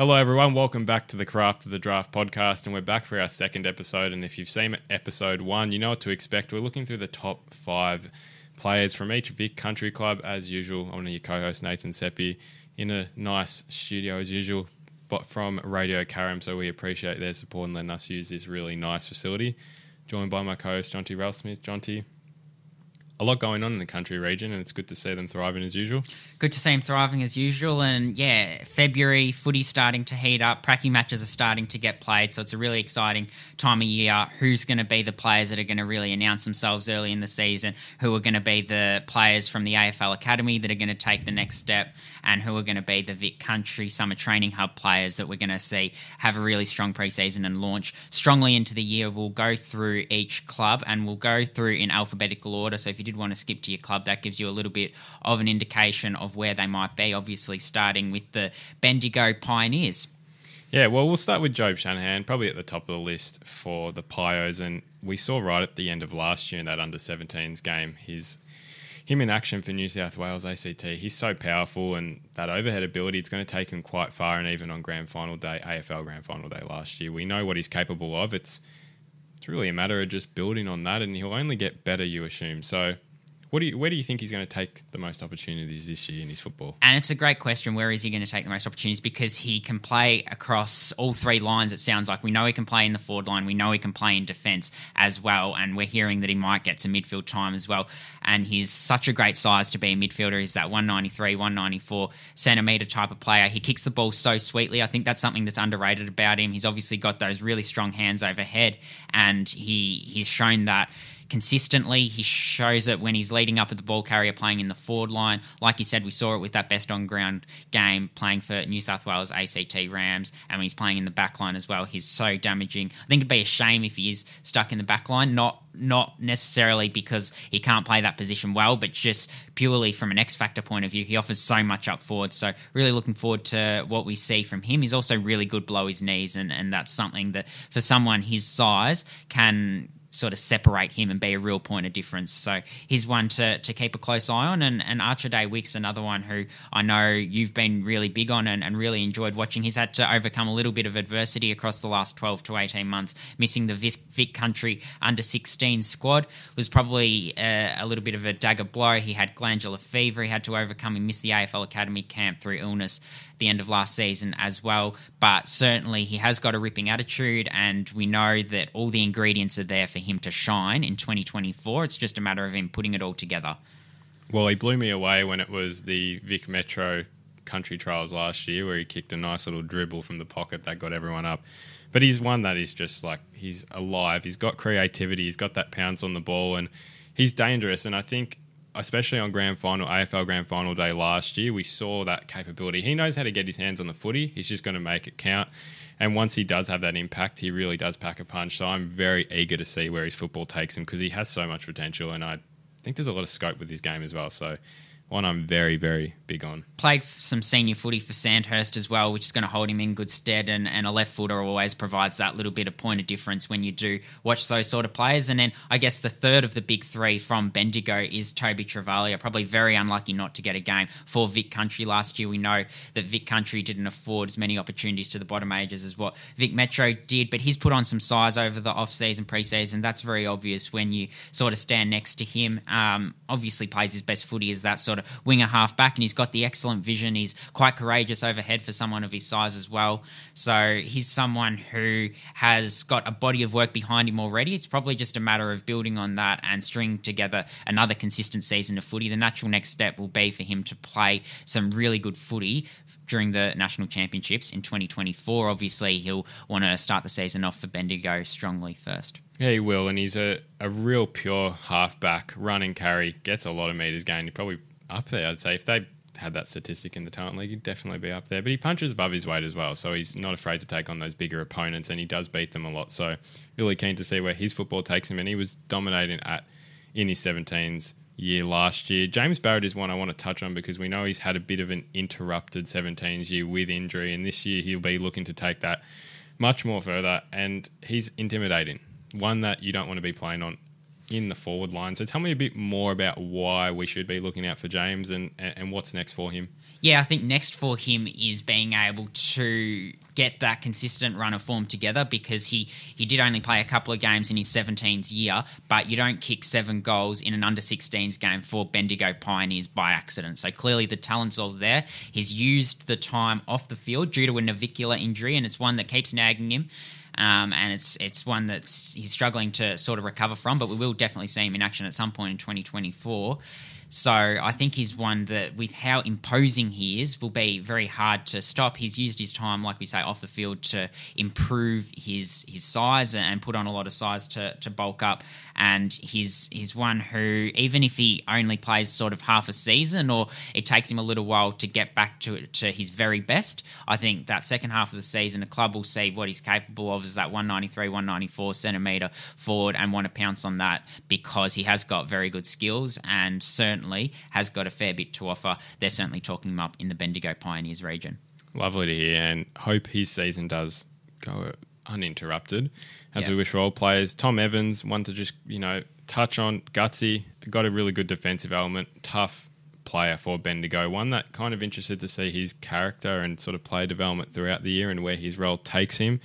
Hello everyone, welcome back to the Craft of the Draft podcast, and we're back for our second episode. And if you've seen episode one, you know what to expect. We're looking through the top five players from each Vic Country Club as usual. I'm one of your co-hosts, Nathan Seppi, in a nice studio as usual, but from Radio Karim, so we appreciate their support and letting us use this really nice facility. Joined by my co-host, Jonti Ralphsmith. Jonti, a lot going on in the country region, and it's good to see them thriving as usual. Good to see them thriving as usual, and yeah, February, footy's starting to heat up, pracky matches are starting to get played, so it's a really exciting time of year. Who's going to be the players that are going to really announce themselves early in the season, who are going to be the players from the AFL Academy that are going to take the next step, and who are going to be the Vic Country Summer Training Hub players that we're going to see have a really strong preseason and launch strongly into the year. We'll go through each club, and we'll go through in alphabetical order, so if you did want to skip to your club, that gives you a little bit of an indication of where they might be, obviously starting with the Bendigo Pioneers. Yeah, well, we'll start with Job Shanahan, probably at the top of the list for the Pios, and we saw right at the end of last year in that under-17s game, him in action for New South Wales ACT. He's so powerful, and that overhead ability, it's going to take him quite far, and even on grand final day, AFL grand final day last year, we know what he's capable of. It's really a matter of just building on that, and he'll only get better, you assume. So where do you think he's going to take the most opportunities this year in his football? And it's a great question, where is he going to take the most opportunities, because he can play across all three lines, it sounds like. We know he can play in the forward line, we know he can play in defence as well, and we're hearing that he might get some midfield time as well. And he's such a great size to be a midfielder. He's that 193, 194 centimetre type of player. He kicks the ball so sweetly. I think that's something that's underrated about him. He's obviously got those really strong hands overhead, and he's shown that consistently. He shows it when he's leading up at the ball carrier, playing in the forward line. Like you said, we saw it with that best on ground game playing for New South Wales ACT Rams, and when he's playing in the back line as well, he's so damaging. I think it'd be a shame if he is stuck in the back line, not necessarily because he can't play that position well, but just purely from an X factor point of view, he offers so much up forward. So really looking forward to what we see from him. He's also really good below his knees, and that's something that for someone his size can sort of separate him and be a real point of difference. So he's one to keep a close eye on. And Archer Day-Wicks, another one who I know you've been really big on and really enjoyed watching. He's had to overcome a little bit of adversity across the last 12 to 18 months, missing the Vic Country under-16 squad. Was probably a little bit of a dagger blow. He had glandular fever he had to overcome. He missed the AFL Academy camp through illness at the end of last season as well. But certainly he has got a ripping attitude, and we know that all the ingredients are there for him to shine in 2024. It's just a matter of him putting it all together. Well, he blew me away when it was the Vic Metro Country Trials last year, where he kicked a nice little dribble from the pocket that got everyone up. But he's one that is just like, he's alive, he's got creativity, he's got that pounce on the ball, and he's dangerous. And I think especially on grand final, AFL grand final day last year, we saw that capability. He knows how to get his hands on the footy, he's just going to make it count. And once he does have that impact, he really does pack a punch. So I'm very eager to see where his football takes him, because he has so much potential, and I think there's a lot of scope with his game as well. So one I'm very, very big on. Played some senior footy for Sandhurst as well, which is going to hold him in good stead, and a left footer always provides that little bit of point of difference when you do watch those sort of players. And then I guess the third of the big three from Bendigo is Toby Travaglia, probably very unlucky not to get a game for Vic Country last year. We know that Vic Country didn't afford as many opportunities to the bottom majors as what Vic Metro did, but he's put on some size over the off-season, pre-season. That's very obvious when you sort of stand next to him. Obviously plays his best footy as that sort of winger half back, and he's got the excellent vision. He's quite courageous overhead for someone of his size as well. So he's someone who has got a body of work behind him already. It's probably just a matter of building on that and stringing together another consistent season of footy. The natural next step will be for him to play some really good footy during the national championships in 2024. Obviously he'll want to start the season off for Bendigo strongly first. Yeah, he will, and he's a real pure half back, run and carry, gets a lot of metres gained. He probably up there, I'd say. If they had that statistic in the talent league, he'd definitely be up there. But he punches above his weight as well, so he's not afraid to take on those bigger opponents, and he does beat them a lot. So really keen to see where his football takes him, and he was dominating in his 17s year last year. James Barrett is one I want to touch on, because we know he's had a bit of an interrupted 17s year with injury, and this year he'll be looking to take that much more further, and he's intimidating. One that you don't want to be playing on in the forward line. So tell me a bit more about why we should be looking out for James and what's next for him. Yeah, I think next for him is being able to get that consistent run of form together, because he did only play a couple of games in his 17s year, but you don't kick 7 goals in an under-16s game for Bendigo Pioneers by accident. So clearly the talent's all there. He's used the time off the field due to a navicular injury, and it's one that keeps nagging him. And it's one that he's struggling to sort of recover from, but we will definitely see him in action at some point in 2024. So I think he's one that, with how imposing he is, will be very hard to stop. He's used his time, like we say, off the field to improve his size and put on a lot of size to bulk up. And he's one who, even if he only plays sort of half a season or it takes him a little while to get back to his very best, I think that second half of the season, the club will see what he's capable of as that 193, 194 centimetre forward and want to pounce on that, because he has got very good skills and certainly has got a fair bit to offer. They're certainly talking him up in the Bendigo Pioneers region. Lovely to hear, and hope his season does go uninterrupted, as we wish for all players. Tom Evans, one to just, touch on, gutsy, got a really good defensive element, tough player for Bendigo, one that kind of interested to see his character and sort of play development throughout the year and where his role takes him.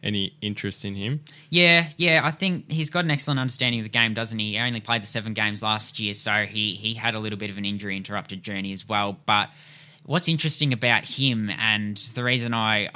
Any interest in him? Yeah, I think he's got an excellent understanding of the game, doesn't he? He only played the 7 games last year, so he had a little bit of an injury-interrupted journey as well. But what's interesting about him, and the reason I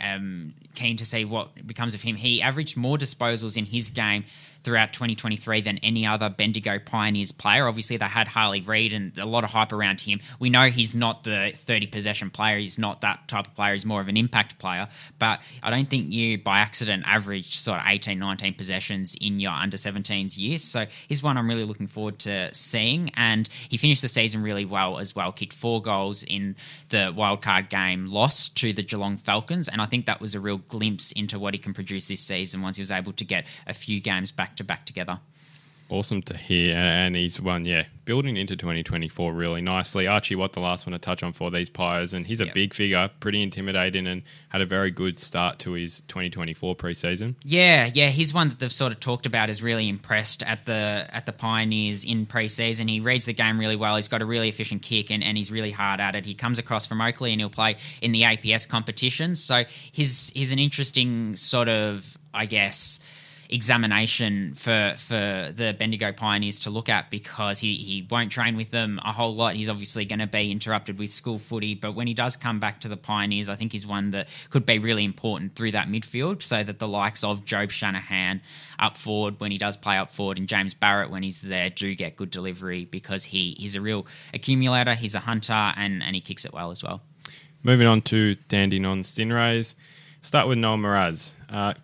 am keen to see what becomes of him, he averaged more disposals in his game throughout 2023 than any other Bendigo Pioneers player. Obviously, they had Harley Reid and a lot of hype around him. We know he's not the 30-possession player. He's not that type of player. He's more of an impact player. But I don't think you, by accident, average sort of 18, 19 possessions in your under-17s years. So he's one I'm really looking forward to seeing. And he finished the season really well as well. Kicked 4 goals in the wildcard game loss to the Geelong Falcons. And I think that was a real glimpse into what he can produce this season once he was able to get a few games back together. Awesome to hear, and he's one, building into 2024 really nicely. Archie Watt, the last one to touch on for these Pies, and he's a big figure, pretty intimidating, and had a very good start to his 2024 preseason. Yeah, he's one that they've sort of talked about as really impressed at the Pioneers in preseason. He reads the game really well. He's got a really efficient kick, and he's really hard at it. He comes across from Oakley, and he'll play in the APS competition. So he's an interesting sort of, I guess, examination for the Bendigo Pioneers to look at, because he won't train with them a whole lot. He's obviously going to be interrupted with school footy, but when he does come back to the Pioneers, I think he's one that could be really important through that midfield, so that the likes of Job Shanahan up forward, when he does play up forward, and James Barrett, when he's there, do get good delivery, because he's a real accumulator, he's a hunter, and he kicks it well as well. Moving on to Dandenong Stingrays. Start with Noel Mraz,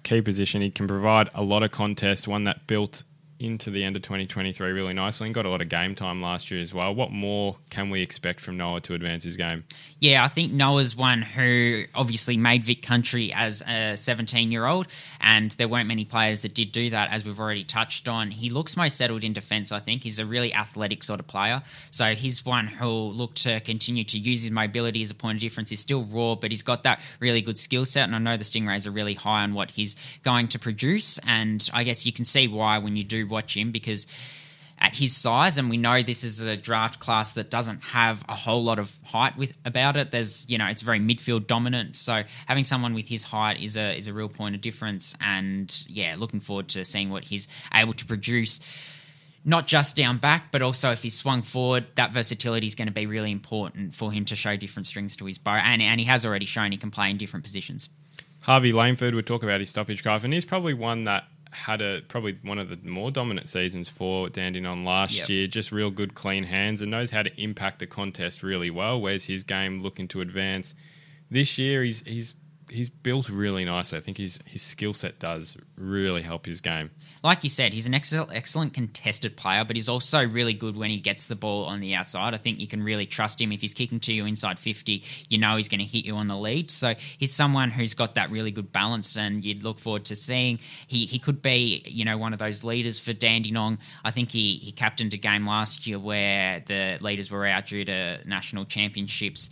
key position. He can provide a lot of contest, one that built into the end of 2023 really nicely and got a lot of game time last year as well. What more can we expect from Noah to advance his game? Yeah, I think Noah's one who obviously made Vic Country as a 17-year-old, and there weren't many players that did do that, as we've already touched on. He looks most settled in defence, I think. He's a really athletic sort of player, so he's one who'll look to continue to use his mobility as a point of difference. He's still raw, but he's got that really good skill set, and I know the Stingrays are really high on what he's going to produce, and I guess you can see why when you do watch him, because at his size, and we know this is a draft class that doesn't have a whole lot of height with about it. There's, it's very midfield dominant. So having someone with his height is a real point of difference. And looking forward to seeing what he's able to produce. Not just down back, but also if he's swung forward, that versatility is going to be really important for him to show different strings to his bow. And he has already shown he can play in different positions. Harvey Langford, we'll talk about his stoppage graph, and he's probably one that had probably one of the more dominant seasons for Dandenong last year. Just real good, clean hands, and knows how to impact the contest really well. Where's his game looking to advance this year? He's built really nicely. I think his skill set does really help his game. Like you said, he's an excellent contested player, but he's also really good when he gets the ball on the outside. I think you can really trust him. If he's kicking to you inside 50, he's going to hit you on the lead. So he's someone who's got that really good balance, and you'd look forward to seeing. He could be, one of those leaders for Dandenong. I think he captained a game last year where the leaders were out due to national championships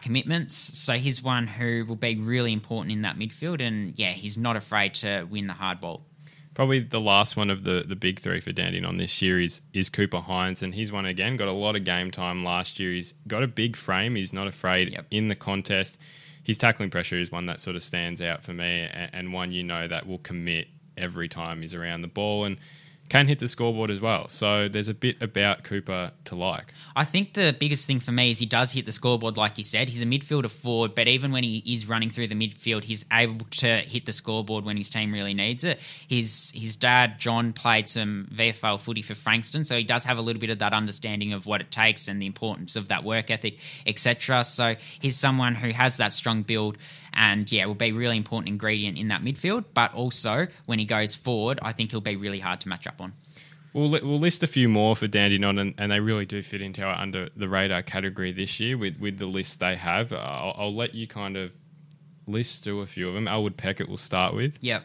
commitments, so he's one who will be really important in that midfield, and he's not afraid to win the hard ball. Probably the last one of the big three for Dandenong this year is Cooper Hines, and he's won again, got a lot of game time last year. He's got a big frame. He's not afraid in the contest. His tackling pressure is one that sort of stands out for me, and one that will commit every time he's around the ball and can hit the scoreboard as well. So there's a bit about Cooper to like. I think the biggest thing for me is he does hit the scoreboard, like you said. He's a midfielder forward, but even when he is running through the midfield, he's able to hit the scoreboard when his team really needs it. His dad, John, played some VFL footy for Frankston, so he does have a little bit of that understanding of what it takes and the importance of that work ethic, etc. So he's someone who has that strong build and, will be a really important ingredient in that midfield. But also, when he goes forward, I think he'll be really hard to match up on. We'll list a few more for Dandenong, and they really do fit into our under-the-radar category this year with the list they have. I'll let you kind of list through a few of them. Elwood Peckett we'll start with. Yep,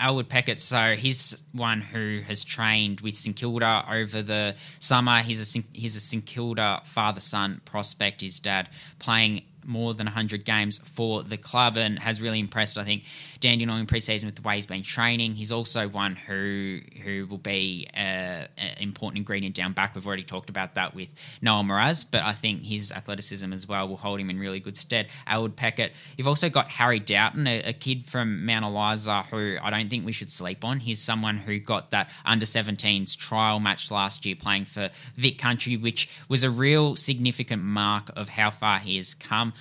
Elwood Peckett, so he's one who has trained with St Kilda over the summer. He's a St Kilda father-son prospect, his dad, playing more than 100 games for the club, and has really impressed, I think, Dandenong in pre-season with the way he's been training. He's also one who will be an important ingredient down back. We've already talked about that with Noel Mraz, but I think his athleticism as well will hold him in really good stead. Elwood Peckett. You've also got Harry Doughton, a kid from Mount Eliza who I don't think we should sleep on. He's someone who got that under-17s trial match last year playing for Vic Country, which was a real significant mark of how far he has come.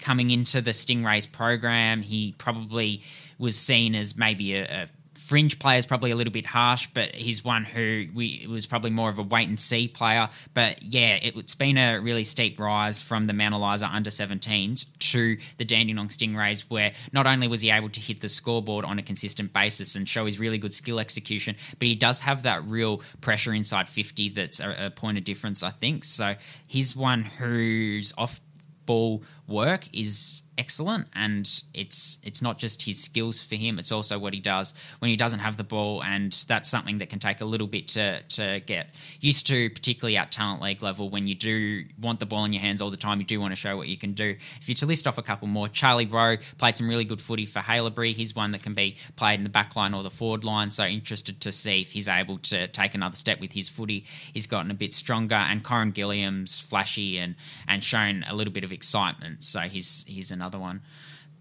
Coming into the Stingrays program, he probably was seen as maybe a fringe player, is probably a little bit harsh, but he's one who was probably more of a wait-and-see player. But, it's been a really steep rise from the Mount Eliza under-17s to the Dandenong Stingrays, where not only was he able to hit the scoreboard on a consistent basis and show his really good skill execution, but he does have that real pressure inside 50 that's a point of difference, I think. So he's one who's off ball work is excellent, and it's not just his skills for him, it's also what he does when he doesn't have the ball, and that's something that can take a little bit to get used to, particularly at talent league level. When you do want the ball in your hands all the time, you do want to show what you can do. If you're to list off a couple more, Charlie Rowe played some really good footy for Halebury. He's one that can be played in the back line or the forward line, so interested to see if he's able to take another step with his footy. He's gotten a bit stronger, and Corin Gilliam's flashy and shown a little bit of excitement, so he's another one.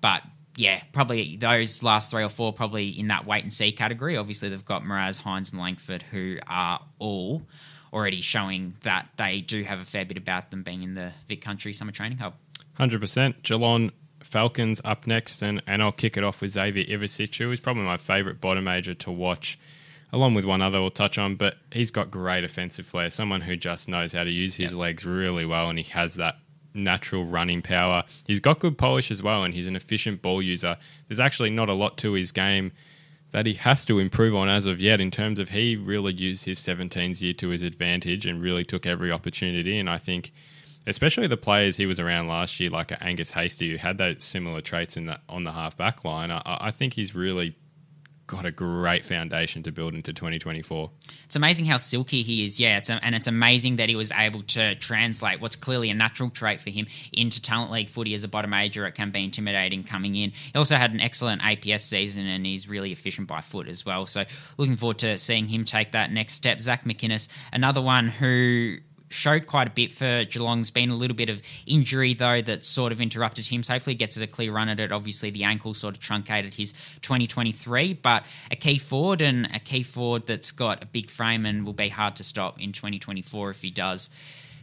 But probably those last three or four probably in that wait and see category. Obviously they've got Mraz, Hines and Langford, who are all already showing that they do have a fair bit about them, being in the Vic Country Summer Training Hub. 100%. Geelong Falcons up next, and I'll kick it off with Xavier Iversich, who is probably my favourite bottom major to watch, along with one other we'll touch on, but he's got great offensive flair, someone who just knows how to use his legs really well, and he has that natural running power. He's got good polish as well, and he's an efficient ball user. There's actually not a lot to his game that he has to improve on as of yet, in terms of he really used his 17s year to his advantage and really took every opportunity. And I think especially the players he was around last year, like Angus Hastie, who had those similar traits on the half-back line, I think he's really got a great foundation to build into 2024. It's amazing how silky he is, and it's amazing that he was able to translate what's clearly a natural trait for him into talent league footy. As a bottom major, it can be intimidating coming in. He also had an excellent APS season, and he's really efficient by foot as well, so looking forward to seeing him take that next step. Zach McInnes, another one who showed quite a bit for Geelong's been a little bit of injury though that sort of interrupted him, so hopefully he gets a clear run at it. Obviously the ankle sort of truncated his 2023, but a key forward that's got a big frame and will be hard to stop in 2024 if he does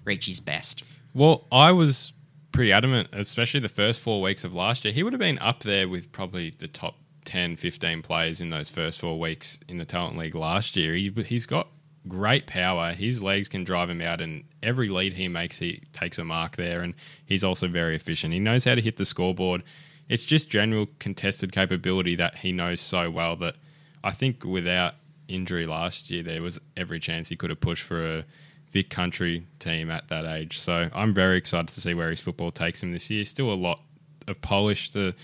reach his best. Well, I was pretty adamant, especially the first 4 weeks of last year, he would have been up there with probably the top 10-15 players in those first 4 weeks in the talent league last year. He's got great power. His legs can drive him out, and every lead he makes, he takes a mark there, and he's also very efficient. He knows how to hit the scoreboard. It's just general contested capability that he knows so well that I think without injury last year, there was every chance he could have pushed for a Vic Country team at that age. So I'm very excited to see where his football takes him this year. Still a lot of polish to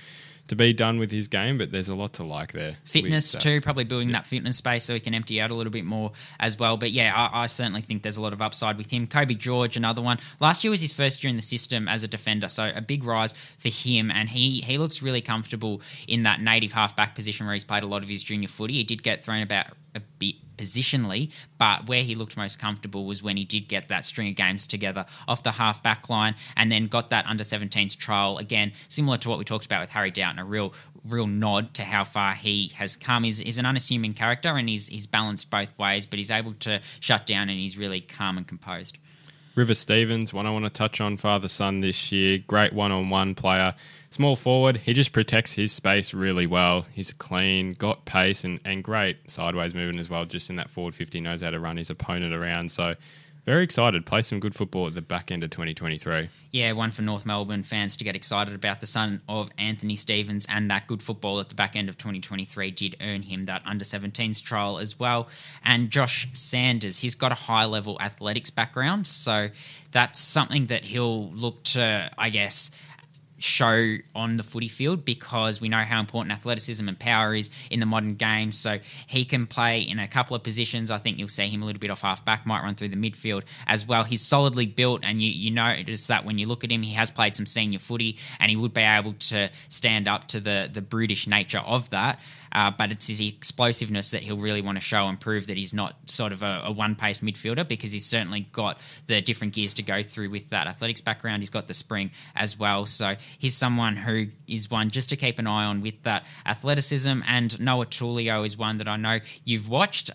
to be done with his game, but there's a lot to like there. Fitness too, probably building that fitness space so he can empty out a little bit more as well. But yeah, I certainly think there's a lot of upside with him. Kobe George, another one. Last year was his first year in the system as a defender, so a big rise for him, and he looks really comfortable in that native halfback position where he's played a lot of his junior footy. He did get thrown about a bit positionally, but where he looked most comfortable was when he did get that string of games together off the half-back line, and then got that under-17s trial. Again, similar to what we talked about with Harry Doughton, a real nod to how far he has come. He's an unassuming character, and he's balanced both ways, but he's able to shut down, and he's really calm and composed. River Stevens, one I want to touch on, father-son this year, great one-on-one player. Small forward, he just protects his space really well. He's clean, got pace, and great sideways movement as well, just in that forward 50, knows how to run his opponent around. So very excited. Play some good football at the back end of 2023. Yeah, one for North Melbourne fans to get excited about. The son of Anthony Stevens and that good football at the back end of 2023 did earn him that under-17s trial as well. And Josh Sanders, he's got a high-level athletics background, so that's something that he'll look to, I guess, show on the footy field, because we know how important athleticism and power is in the modern game. So he can play in a couple of positions. I think you'll see him a little bit off half-back, might run through the midfield as well. He's solidly built, and you notice that when you look at him. He has played some senior footy, and he would be able to stand up to the brutish nature of that. But it's his explosiveness that he'll really want to show and prove that he's not sort of a one-pace midfielder, because he's certainly got the different gears to go through with that athletics background. He's got the spring as well. So he's someone who is one just to keep an eye on with that athleticism. And Noah Tulio is one that I know you've watched.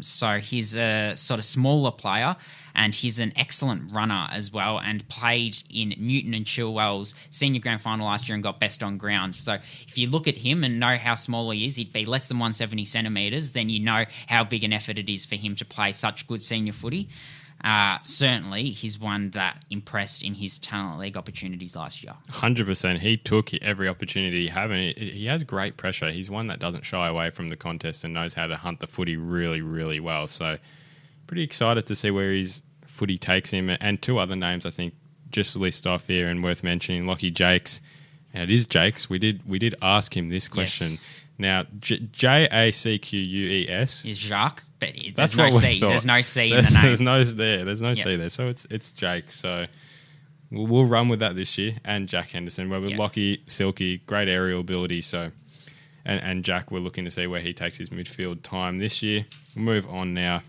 So he's a sort of smaller player, and he's an excellent runner as well, and played in Newton and Chilwell's senior grand final last year and got best on ground. So if you look at him and know how small he is, he'd be less than 170 centimetres, then you know how big an effort it is for him to play such good senior footy. Certainly, he's one that impressed in his talent league opportunities last year. 100%. He took every opportunity he had, and he has great pressure. He's one that doesn't shy away from the contest and knows how to hunt the footy really, really well. So pretty excited to see where his footy takes him. And two other names I think just to list off here and worth mentioning, Lockie Jakes. And it is Jakes. We did ask him this question. Yes. Now, Jacques is Jacques, but there's no C. There's no C in the name. There's no C there. So it's Jake. So we'll run with that this year. And Jack Henderson. We're with Lockie, Silky, great aerial ability. So and Jack, we're looking to see where he takes his midfield time this year. We'll move on now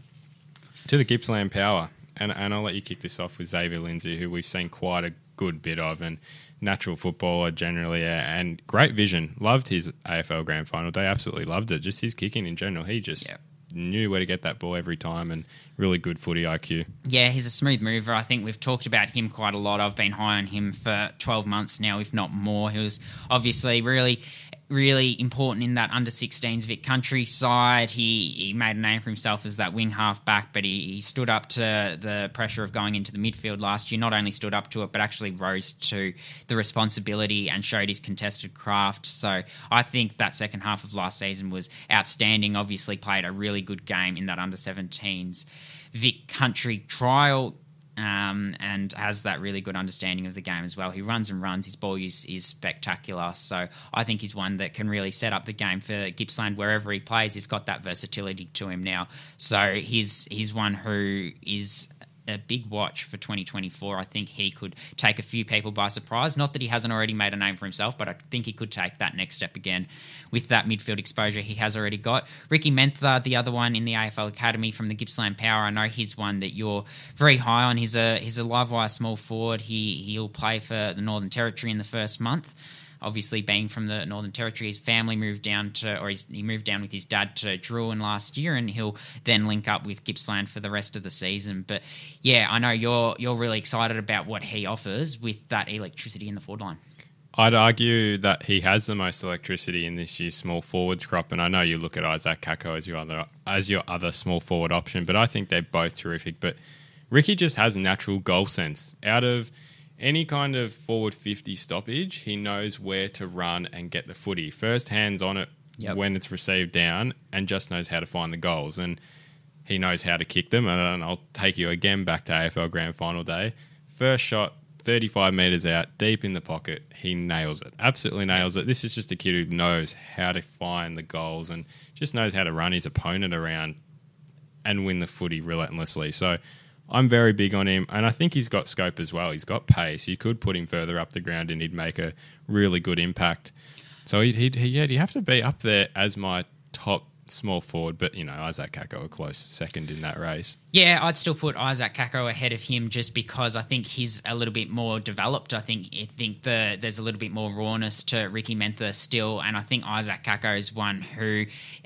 to the Gippsland Power. And I'll let you kick this off with Xavier Lindsay, who we've seen quite a good bit of, and natural footballer generally, and great vision. Loved his AFL grand final day, absolutely loved it. Just his kicking in general, he just knew where to get that ball every time, and really good footy IQ. Yeah, he's a smooth mover. I think we've talked about him quite a lot. I've been high on him for 12 months now, if not more. He was obviously really important in that under-16s Vic Country side. He made a name for himself as that wing half-back, but he stood up to the pressure of going into the midfield last year. Not only stood up to it, but actually rose to the responsibility and showed his contested craft. So I think that second half of last season was outstanding. Obviously played a really good game in that under-17s Vic Country trial, and has that really good understanding of the game as well. He runs and runs. His ball use is spectacular. So I think he's one that can really set up the game for Gippsland wherever he plays. He's got that versatility to him now. So he's one who is a big watch for 2024. I think he could take a few people by surprise. Not that he hasn't already made a name for himself, but I think he could take that next step again with that midfield exposure he has already got. Ricky Mentha, the other one in the AFL Academy from the Gippsland Power, I know he's one that you're very high on. He's a live wire small forward. He'll play for the Northern Territory in the first month. Obviously, being from the Northern Territory, his family moved down to, or he moved down with his dad to Druin last year, and he'll then link up with Gippsland for the rest of the season. But yeah, I know you're really excited about what he offers with that electricity in the forward line. I'd argue that he has the most electricity in this year's small forwards crop, and I know you look at Isaac Kako as your other small forward option, but I think they're both terrific. But Ricky just has natural goal sense out of any kind of forward 50 stoppage. He knows where to run and get the footy. First hands on it when it's received down, and just knows how to find the goals. And he knows how to kick them. And I'll take you again back to AFL Grand Final day. First shot, 35 metres out, deep in the pocket. He nails it. Absolutely nails it. This is just a kid who knows how to find the goals and just knows how to run his opponent around and win the footy relentlessly. So I'm very big on him, and I think he's got scope as well. He's got pace. You could put him further up the ground and he'd make a really good impact. So he'd have to be up there as my top small forward, but, you know, Isaac Kako a close second in that race. Yeah, I'd still put Isaac Kako ahead of him just because I think he's a little bit more developed. I think there's a little bit more rawness to Ricky Mentha still, and I think Isaac Kako is one who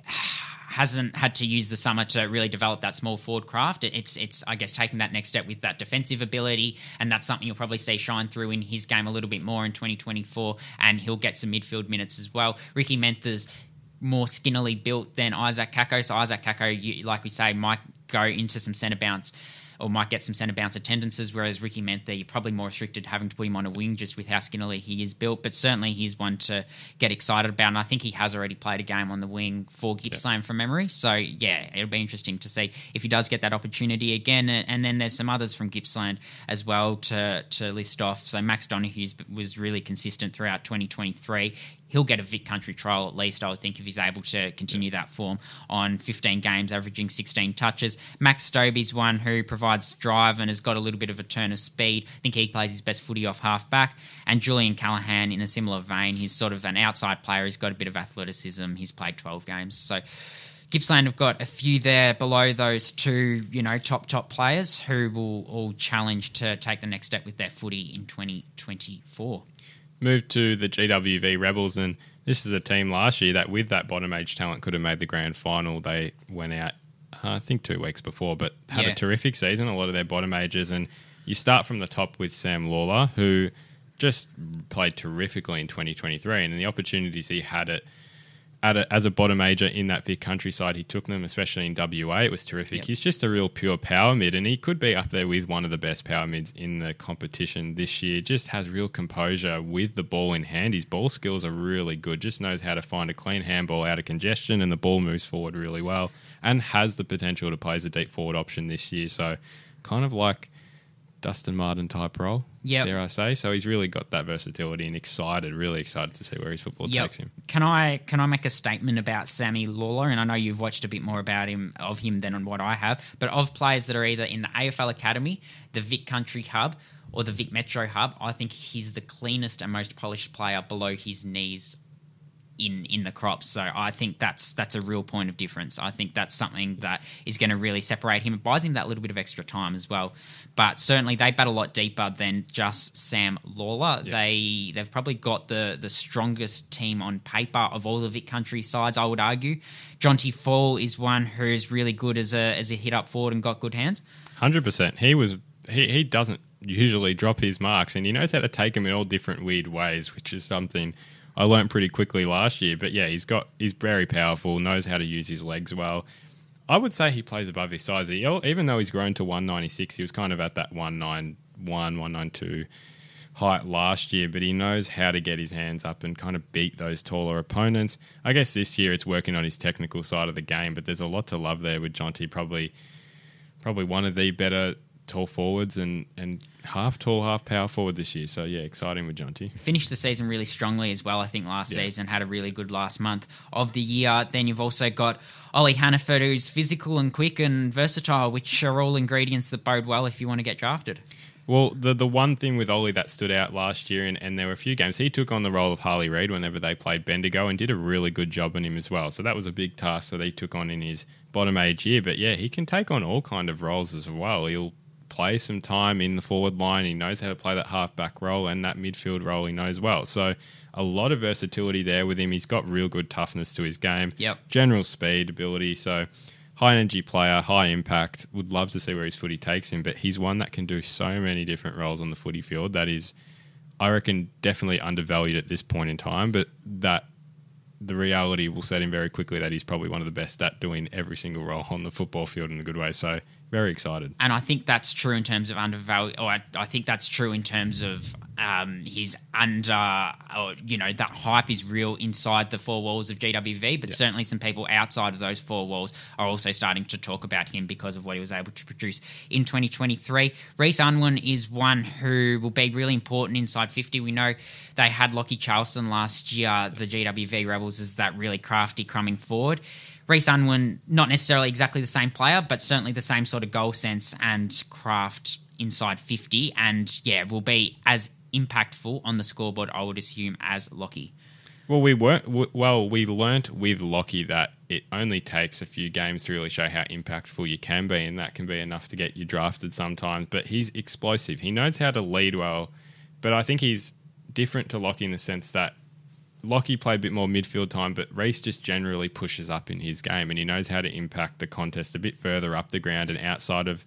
hasn't had to use the summer to really develop that small forward craft. It's I guess taking that next step with that defensive ability, and that's something you'll probably see shine through in his game a little bit more in 2024, and he'll get some midfield minutes as well. Ricky Mentha's more skinnily built than Isaac Kako, so Isaac Kako, like we say, might go into some centre bounce or might get some centre bounce attendances, whereas Ricky Mentha, you're probably more restricted having to put him on a wing just with how skinnily he is built, but certainly he's one to get excited about, and I think he has already played a game on the wing for Gippsland from memory, so yeah, it'll be interesting to see if he does get that opportunity again. And then there's some others from Gippsland as well to list off. So Max Donoghue was really consistent throughout 2023. He'll get a Vic Country trial at least, I would think, if he's able to continue that form on 15 games, averaging 16 touches. Max Stobie's one who provides drive and has got a little bit of a turn of speed. I think he plays his best footy off half-back. And Julian Callahan, in a similar vein, he's sort of an outside player. He's got a bit of athleticism. He's played 12 games. So Gippsland have got a few there below those two, you know, top players who will all challenge to take the next step with their footy in 2024. Moved to the GWV Rebels, and this is a team last year that with that bottom age talent could have made the grand final. They went out, I think, 2 weeks before, but had a terrific season, a lot of their bottom ages. And you start from the top with Sam Lawler, who just played terrifically in 2023, and the opportunities he had as a bottom ager in that Vic Country side, he took them, especially in WA. It was terrific. Yep. He's just a real pure power mid, and he could be up there with one of the best power mids in the competition this year. Just has real composure with the ball in hand. His ball skills are really good. Just knows how to find a clean handball out of congestion, and the ball moves forward really well, and has the potential to play as a deep forward option this year. So kind of like Dustin Martin type role, dare I say. So he's really got that versatility, and really excited to see where his football takes him. Can I make a statement about Sammy Lawler? And I know you've watched a bit more of him than on what I have, but of players that are either in the AFL Academy, the Vic Country Hub, or the Vic Metro Hub, I think he's the cleanest and most polished player below his knees in the crop. So I think that's a real point of difference. I think that's something that is going to really separate him. It buys him that little bit of extra time as well. But certainly they bat a lot deeper than just Sam Lawler. Yeah. They've probably got the strongest team on paper of all the Vic Country sides, I would argue. Jonti Fall is one who's really good as a hit-up forward and got good hands. 100%. He doesn't usually drop his marks, and he knows how to take them in all different weird ways, which is something I learned pretty quickly last year, but yeah, he's very powerful, knows how to use his legs well. I would say he plays above his size. Even though he's grown to 196, he was kind of at that 191, 192 height last year, but he knows how to get his hands up and kind of beat those taller opponents. I guess this year it's working on his technical side of the game, but there's a lot to love there with Jonti, probably one of the better tall forwards and half tall, half power forward this year. So, yeah, exciting with Jonti. Finished the season really strongly as well, I think, last season. Had a really good last month of the year. Then you've also got Ollie Hannaford, who's physical and quick and versatile, which are all ingredients that bode well if you want to get drafted. Well, the one thing with Ollie that stood out last year, and there were a few games, he took on the role of Harley Reid whenever they played Bendigo and did a really good job on him as well. So that was a big task that he took on in his bottom age year. But, yeah, he can take on all kind of roles as well. He'll play some time in the forward line. He knows how to play that half-back role and that midfield role he knows well. So a lot of versatility there with him. He's got real good toughness to his game. Yep. General speed, ability. So high-energy player, high-impact. Would love to see where his footy takes him, but he's one that can do so many different roles on the footy field. That is, I reckon, definitely undervalued at this point in time, but that the reality will set him very quickly that he's probably one of the best at doing every single role on the football field in a good way. So very excited. And I think that's true in terms of undervalued, or I think that's true in terms of He's under, that hype is real inside the four walls of GWV, but certainly some people outside of those four walls are also starting to talk about him because of what he was able to produce in 2023. Reece Unwin is one who will be really important inside 50. We know they had Lockie Charleston last year, the GWV Rebels, as that really crafty crumbing forward. Reece Unwin, not necessarily exactly the same player, but certainly the same sort of goal sense and craft inside 50, and, will be as impactful on the scoreboard, I would assume, as Lockie. Well, we learnt with Lockie that it only takes a few games to really show how impactful you can be, and that can be enough to get you drafted sometimes, but he's explosive. He knows how to lead well, but I think he's different to Lockie in the sense that Lockie played a bit more midfield time, but Reece just generally pushes up in his game, and he knows how to impact the contest a bit further up the ground and outside of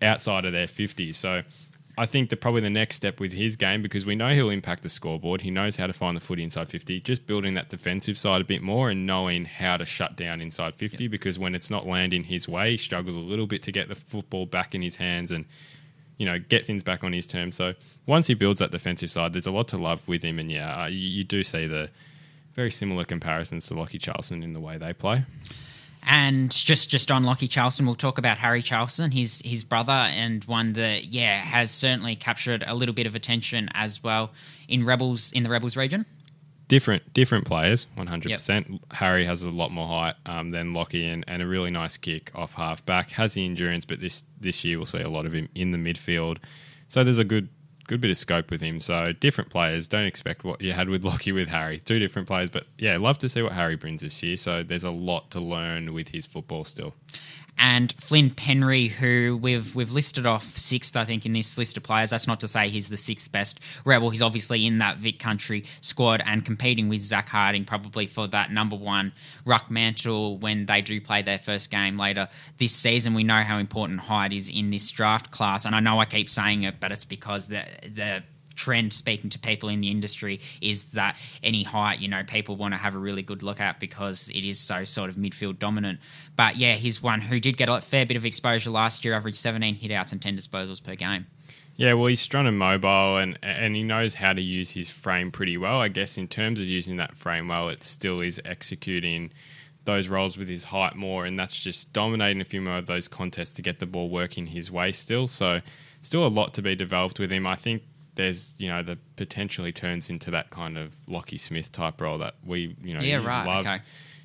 their 50. So I think that probably the next step with his game, because we know he'll impact the scoreboard, he knows how to find the footy inside 50, just building that defensive side a bit more and knowing how to shut down inside 50, because when it's not landing his way, he struggles a little bit to get the football back in his hands and get things back on his terms. So once he builds that defensive side, there's a lot to love with him. And you do see the very similar comparisons to Lockie Charleston in the way they play. And just on Lockie Charleston, we'll talk about Harry Charleston, his brother, and one that, has certainly captured a little bit of attention as well in the Rebels region. Different players, 100%. Yep. Harry has a lot more height than Lockie and a really nice kick off half back. Has the endurance, but this year we'll see a lot of him in the midfield. So there's a good bit of scope with him. So different players. Don't expect what you had with Lockie with Harry. Two different players, but love to see what Harry brings this year. So there's a lot to learn with his football still. And Flynn Penry, who we've listed off sixth, I think, in this list of players. That's not to say he's the sixth best Rebel. He's obviously in that Vic Country squad and competing with Zach Harding probably for that number one ruck mantle when they do play their first game later this season. We know how important height is in this draft class, and I know I keep saying it, but it's because the trend, speaking to people in the industry, is that any height, people want to have a really good look at because it is so sort of midfield dominant. But he's one who did get a fair bit of exposure last year, averaged 17 hitouts and 10 disposals per game. Yeah, well, he's strong and mobile, and he knows how to use his frame pretty well. I guess in terms of using that frame well, it still is executing those roles with his height more, and that's just dominating a few more of those contests to get the ball working his way still. So still a lot to be developed with him. I think there's, the potentially turns into that kind of Lockie Smith type role that we,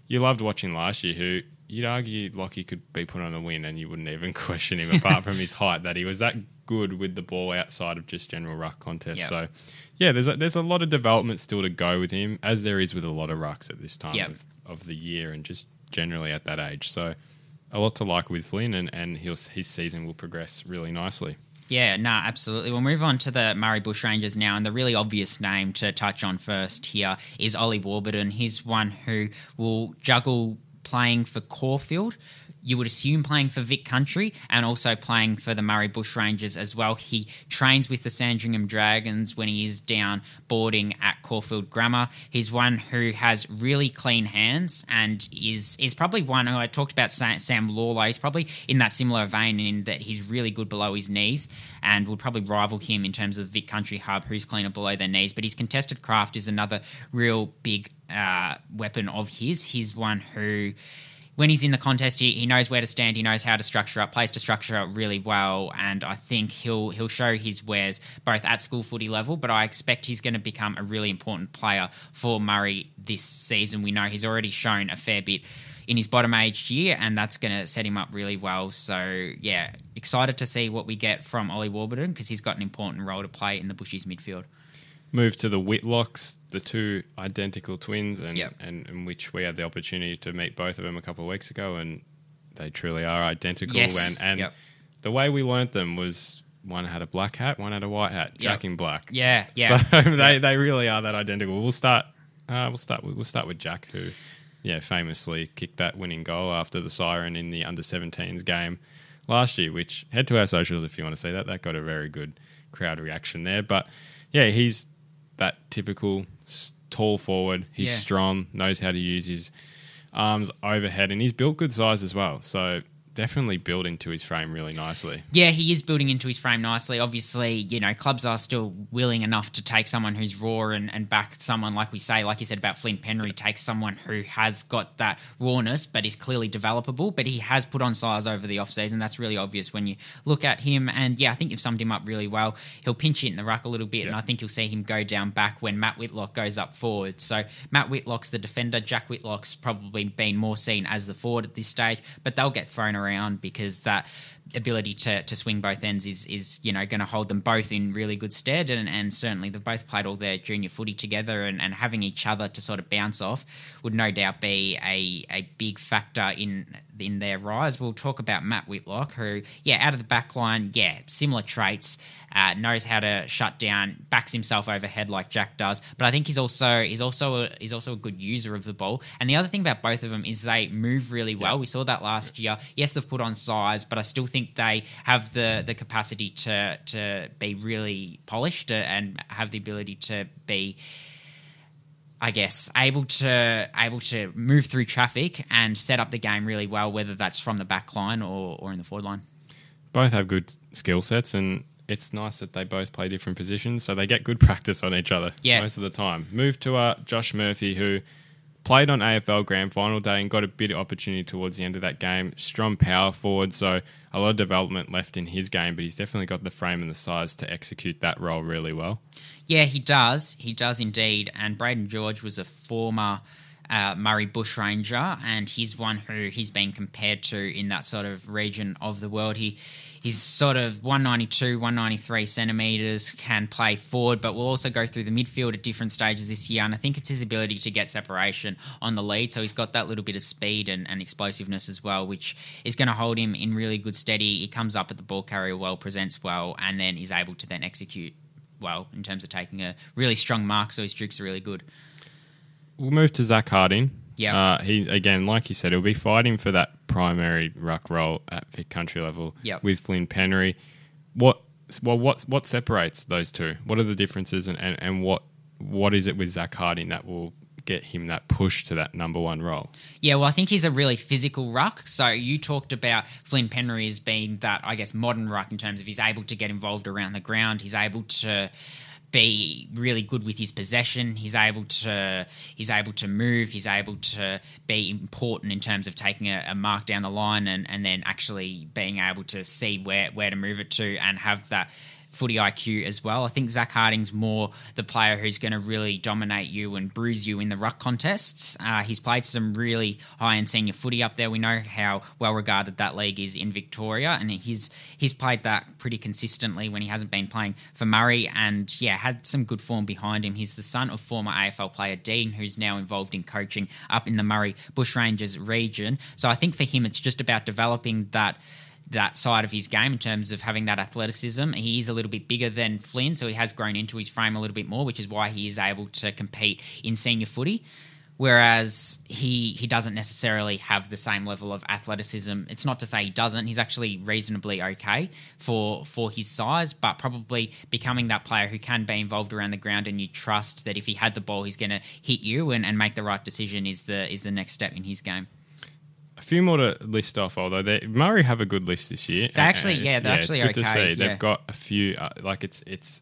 you loved watching last year, who you'd argue Lockie could be put on a win and you wouldn't even question him apart from his height, that he was that good with the ball outside of just general ruck contests. Yep. So, there's a lot of development still to go with him, as there is with a lot of rucks at this time of the year and just generally at that age. So a lot to like with Flynn, and his season will progress really nicely. Yeah, no, absolutely. We'll move on to the Murray Bushrangers now, and the really obvious name to touch on first here is Ollie Warburton. He's one who will juggle playing for Caulfield, you would assume playing for Vic Country, and also playing for the Murray Bushrangers as well. He trains with the Sandringham Dragons when he is down boarding at Caulfield Grammar. He's one who has really clean hands and is probably one who I talked about, Sam Lawler. He's probably in that similar vein in that he's really good below his knees and would probably rival him in terms of the Vic Country hub, who's cleaner below their knees. But his contested craft is another real big weapon of his. He's one who, when he's in the contest, he knows where to stand, he knows how to structure up, plays to structure up really well, and I think he'll show his wares both at school footy level, but I expect he's going to become a really important player for Murray this season. We know he's already shown a fair bit in his bottom age year, and that's going to set him up really well. So, excited to see what we get from Ollie Warburton, because he's got an important role to play in the Bushies midfield. Move to the Whitlocks, the two identical twins, and in which we had the opportunity to meet both of them a couple of weeks ago, and they truly are identical. Yes. And the way we learnt them was one had a black hat, one had a white hat. Jack in black. Yeah. So they really are that identical. We'll start with Jack, who, famously kicked that winning goal after the siren in the under-17s game last year. Which, head to our socials if you want to see that. That got a very good crowd reaction there, but he's that typical tall forward. He's strong, knows how to use his arms overhead, and he's built good size as well. So definitely built into his frame really nicely. Yeah, he is building into his frame nicely. Obviously, you know, clubs are still willing enough to take someone who's raw and back someone, like we say, like you said about Flynn Penry, takes someone who has got that rawness but is clearly developable, but he has put on size over the off-season. That's really obvious when you look at him. And, yeah, I think you've summed him up really well. He'll pinch it in the ruck a little bit, and I think you'll see him go down back when Matt Whitlock goes up forward. So Matt Whitlock's the defender. Jack Whitlock's probably been more seen as the forward at this stage, but they'll get thrown around because that ability to swing both ends is you know, going to hold them both in really good stead, and certainly they've both played all their junior footy together, and having each other to sort of bounce off would no doubt be a big factor in their rise. We'll talk about Matt Whitlock, who, yeah, out of the back line, yeah, similar traits, knows how to shut down, backs himself overhead like Jack does, but I think he's also a good user of the ball. And the other thing about both of them is they move really well. We saw that last year. Yes, they've put on size, but I still think they have the capacity to be really polished and have the ability to be, I guess, able to move through traffic and set up the game really well, whether that's from the back line or in the forward line. Both have good skill sets, and it's nice that they both play different positions, so they get good practice on each other most of the time. Move to Josh Murphy, who played on AFL Grand Final Day and got a bit of opportunity towards the end of that game. Strong power forward, so a lot of development left in his game, but he's definitely got the frame and the size to execute that role really well. Yeah, he does. He does indeed. And Braden George was a former Murray Bushranger, and he's one who he's been compared to in that sort of region of the world. He's sort of 192, 193 centimetres, can play forward, but will also go through the midfield at different stages this year. And I think it's his ability to get separation on the lead. So he's got that little bit of speed and explosiveness as well, which is going to hold him in really good steady. He comes up at the ball carrier well, presents well, and then is able to then execute well in terms of taking a really strong mark. So his jukes are really good. We'll move to Zach Harding. Yeah. He, again, like you said, he'll be fighting for that primary ruck role at Vic Country level with Flynn Penry. What separates those two? What are the differences, and what is it with Zach Harding that will get him that push to that number one role? Yeah, well, I think he's a really physical ruck. So you talked about Flynn Penry as being that, I guess, modern ruck in terms of he's able to get involved around the ground. He's able to be really good with his possession. He's able to move. He's able to be important in terms of taking a mark down the line and then actually being able to see where to move it to and have that footy IQ as well. I think Zach Harding's more the player who's going to really dominate you and bruise you in the ruck contests. He's played some really high-end senior footy up there. We know how well-regarded that league is in Victoria, and he's played that pretty consistently when he hasn't been playing for Murray, and, yeah, had some good form behind him. He's the son of former AFL player Dean, who's now involved in coaching up in the Murray Bushrangers region. So I think for him it's just about developing that side of his game in terms of having that athleticism. He is a little bit bigger than Flynn, so he has grown into his frame a little bit more, which is why he is able to compete in senior footy, whereas he doesn't necessarily have the same level of athleticism. It's not to say he doesn't. He's actually reasonably okay for his size, but probably becoming that player who can be involved around the ground and you trust that if he had the ball, he's going to hit you and make the right decision is the next step in his game. A few more to list off, although Murray have a good list this year. They're it's good okay. To see. Yeah. They've got a few, it's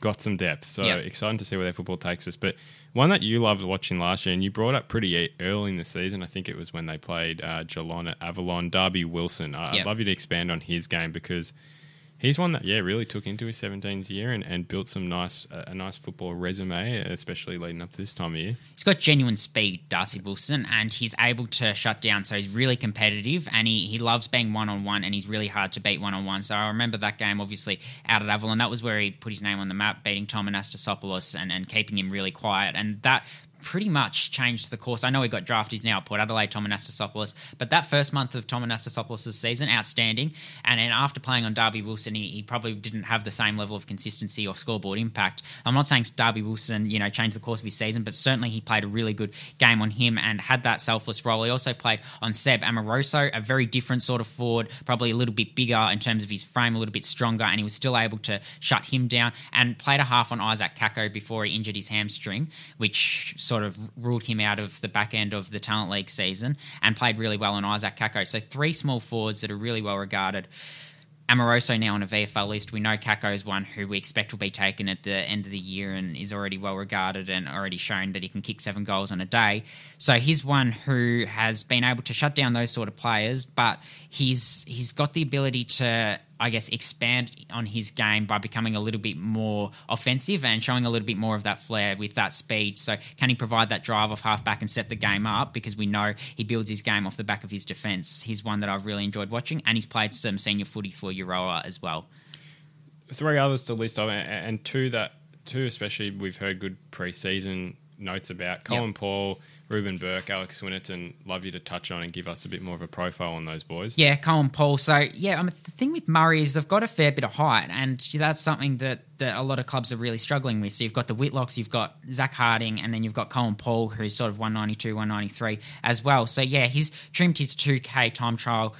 got some depth. So exciting to see where their football takes us. But one that you loved watching last year and you brought up pretty early in the season, I think it was when they played Geelong at Avalon, Darby Wilson. I'd love you to expand on his game because he's one that, really took into his 17s year and built some nice football resume, especially leading up to this time of year. He's got genuine speed, Darcy Wilson, and he's able to shut down, so he's really competitive, and he loves being one-on-one, and he's really hard to beat one-on-one. So I remember that game, obviously, out at Avalon. That was where he put his name on the map, beating Tom Anastasopoulos and keeping him really quiet, and that pretty much changed the course. I know he got drafted. He's now at Port Adelaide, Tom Anastasopoulos. But that first month of Tom Anastasopoulos' season, outstanding. And then after playing on Darby Wilson, he probably didn't have the same level of consistency or scoreboard impact. I'm not saying Darby Wilson, changed the course of his season, but certainly he played a really good game on him and had that selfless role. He also played on Seb Amoroso, a very different sort of forward, probably a little bit bigger in terms of his frame, a little bit stronger, and he was still able to shut him down, and played a half on Isaac Kako before he injured his hamstring, which sort sort of ruled him out of the back end of the Talent League season, and played really well on Isaac Kako. So three small forwards that are really well regarded. Amoroso now on a VFL list. We know Kako's one who we expect will be taken at the end of the year and is already well regarded and already shown that he can kick 7 goals on a day. So he's one who has been able to shut down those sort of players, but he's got the ability to, I guess, expand on his game by becoming a little bit more offensive and showing a little bit more of that flair with that speed. So can he provide that drive off halfback and set the game up? Because we know he builds his game off the back of his defence. He's one that I've really enjoyed watching, and he's played some senior footy for Euroa as well. 3 others to list off, and two especially we've heard good pre-season notes about. Cohen Paul, Ruben Burke, Alex Swinnerton, love you to touch on and give us a bit more of a profile on those boys. Yeah, Cohen Paul. So, yeah, I mean, the thing with Murray is they've got a fair bit of height, and that's something that a lot of clubs are really struggling with. So you've got the Whitlocks, you've got Zach Harding, and then you've got Cohen Paul, who's sort of 192, 193 as well. So, yeah, he's trimmed his 2K time trial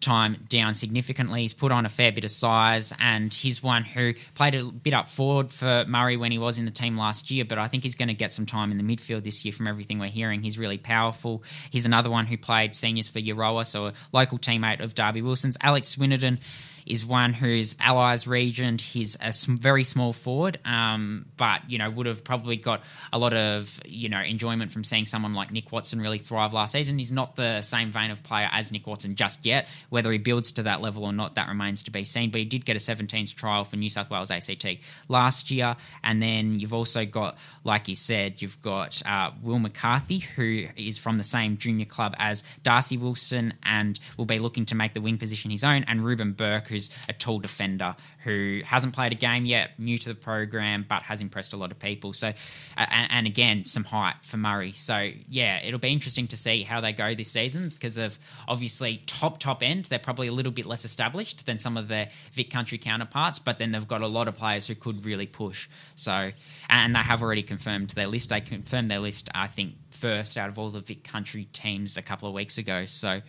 time down significantly. He's put on a fair bit of size, and he's one who played a bit up forward for Murray when he was in the team last year, but I think he's going to get some time in the midfield this year from everything we're hearing. He's really powerful. He's another one who played seniors for Euroa, so a local teammate of Darby Wilson's. Alex Swinnerton is one who's Allies regent. He's a very small forward, but, you know, would have probably got a lot of, you know, enjoyment from seeing someone like Nick Watson really thrive last season. He's not the same vein of player as Nick Watson just yet. Whether he builds to that level or not, that remains to be seen. But he did get a 17s trial for New South Wales ACT last year. And then you've also got, like you said, you've got Will McCarthy, who is from the same junior club as Darcy Wilson and will be looking to make the wing position his own, and Ruben Burke, who's a tall defender who hasn't played a game yet, new to the program, but has impressed a lot of people. So, and again, some height for Murray. So, yeah, it'll be interesting to see how they go this season, because they've obviously top end. They're probably a little bit less established than some of their Vic Country counterparts, but then they've got a lot of players who could really push. So, and they have already confirmed their list. They confirmed their list, I think, first out of all the Vic Country teams a couple of weeks ago. So,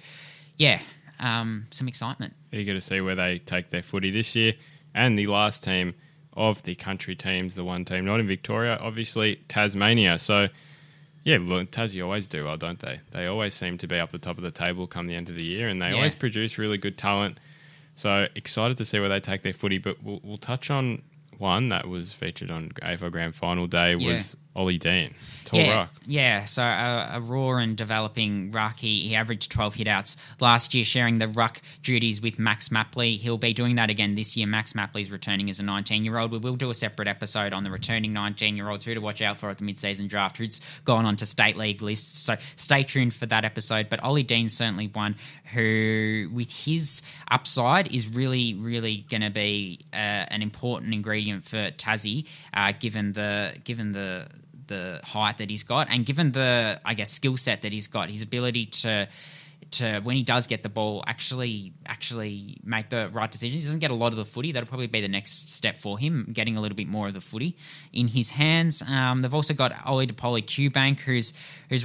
yeah. Some excitement. Eager to see where they take their footy this year. And the last team of the country teams, the one team not in Victoria, obviously Tasmania. So, yeah, look, Tassie always do well, don't they? They always seem to be up the top of the table come the end of the year, and they always produce really good talent. So excited to see where they take their footy. But we'll touch on one that was featured on AFL Grand Final Day was Ollie Dean, tall ruck. Yeah, so a raw and developing ruck. He averaged 12 hit-outs last year, sharing the ruck duties with Max Mapley. He'll be doing that again this year. Max Mapley's returning as a 19-year-old. We will do a separate episode on the returning 19-year-olds, who to watch out for at the mid-season draft, who's gone on to state league lists. So stay tuned for that episode. But Ollie Dean's certainly one who, with his upside, is really, really going to be an important ingredient for Tassie, given the height that he's got, and given the, I guess, skill set that he's got, his ability to when he does get the ball, actually make the right decisions. He doesn't get a lot of the footy. That'll probably be the next step for him, getting a little bit more of the footy in his hands. They've also got Oli DePoli Cubank, who's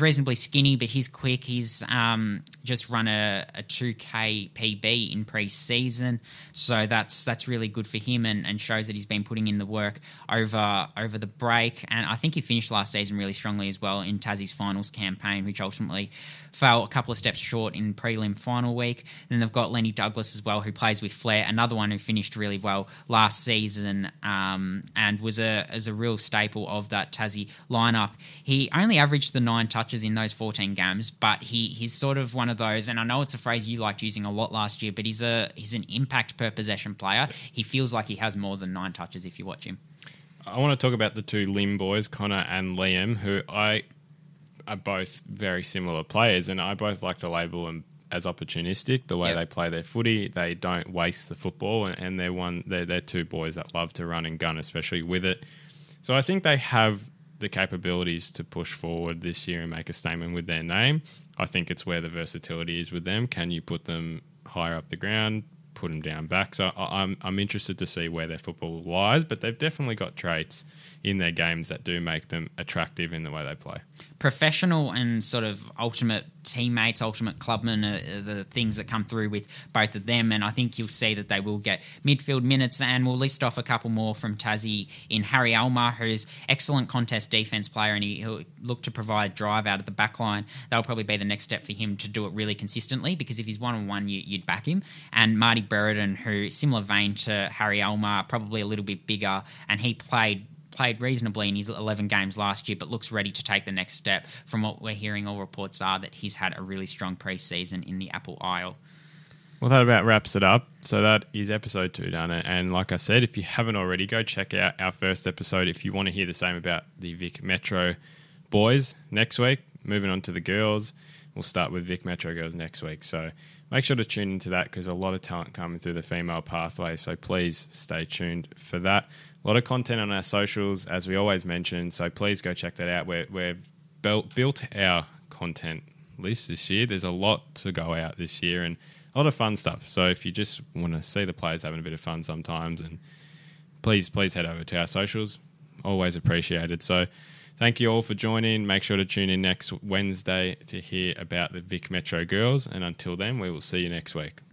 reasonably skinny, but he's quick. He's just run a 2K PB in pre-season, so that's really good for him, and shows that he's been putting in the work over the break. And I think he finished last season really strongly as well in Tassie's finals campaign, which ultimately fell a couple of steps short in prelim final week. Then they've got Lenny Douglas as well, who plays with flair, another one who finished really well last season, and was a real staple of that Tassie lineup. He only averaged the 9 touches in those 14 games, but he's sort of one of those, and I know it's a phrase you liked using a lot last year, but he's an impact per possession player. He feels like he has more than 9 touches if you watch him. I want to talk about the 2 Lim boys, Connor and Liam, who are both very similar players, and I both like to label them as opportunistic. The way they play their footy, they don't waste the football, and they're 2 boys that love to run and gun, especially with it. So I think they have the capabilities to push forward this year and make a statement with their name. I think it's where the versatility is with them. Can you put them higher up the ground, put them down back? So I'm interested to see where their football lies, but they've definitely got traits in their games that do make them attractive in the way they play. professional and sort of ultimate teammates, ultimate clubmen are the things that come through with both of them, and I think you'll see that they will get midfield minutes. And we'll list off a couple more from Tassie in Harry Elma, who's excellent contest defence player, and he'll look to provide drive out of the back line. That'll probably be the next step for him to do it really consistently, because if he's one-on-one, you'd back him. And Marty Berardin, who, similar vein to Harry Elma, probably a little bit bigger, and he played reasonably in his 11 games last year, but looks ready to take the next step. From what we're hearing, all reports are that he's had a really strong pre-season in the Apple Isle. Well, that about wraps it up. So that is episode 2 done. And like I said, if you haven't already, go check out our first episode if you want to hear the same about the Vic Metro boys next week. Moving on to the girls, we'll start with Vic Metro girls next week. So make sure to tune into that, because a lot of talent coming through the female pathway. So please stay tuned for that. A lot of content on our socials, as we always mention, so please go check that out. We've built our content list this year. There's a lot to go out this year and a lot of fun stuff. So if you just want to see the players having a bit of fun sometimes, and please head over to our socials. Always appreciated. So thank you all for joining. Make sure to tune in next Wednesday to hear about the Vic Metro girls. And until then, we will see you next week.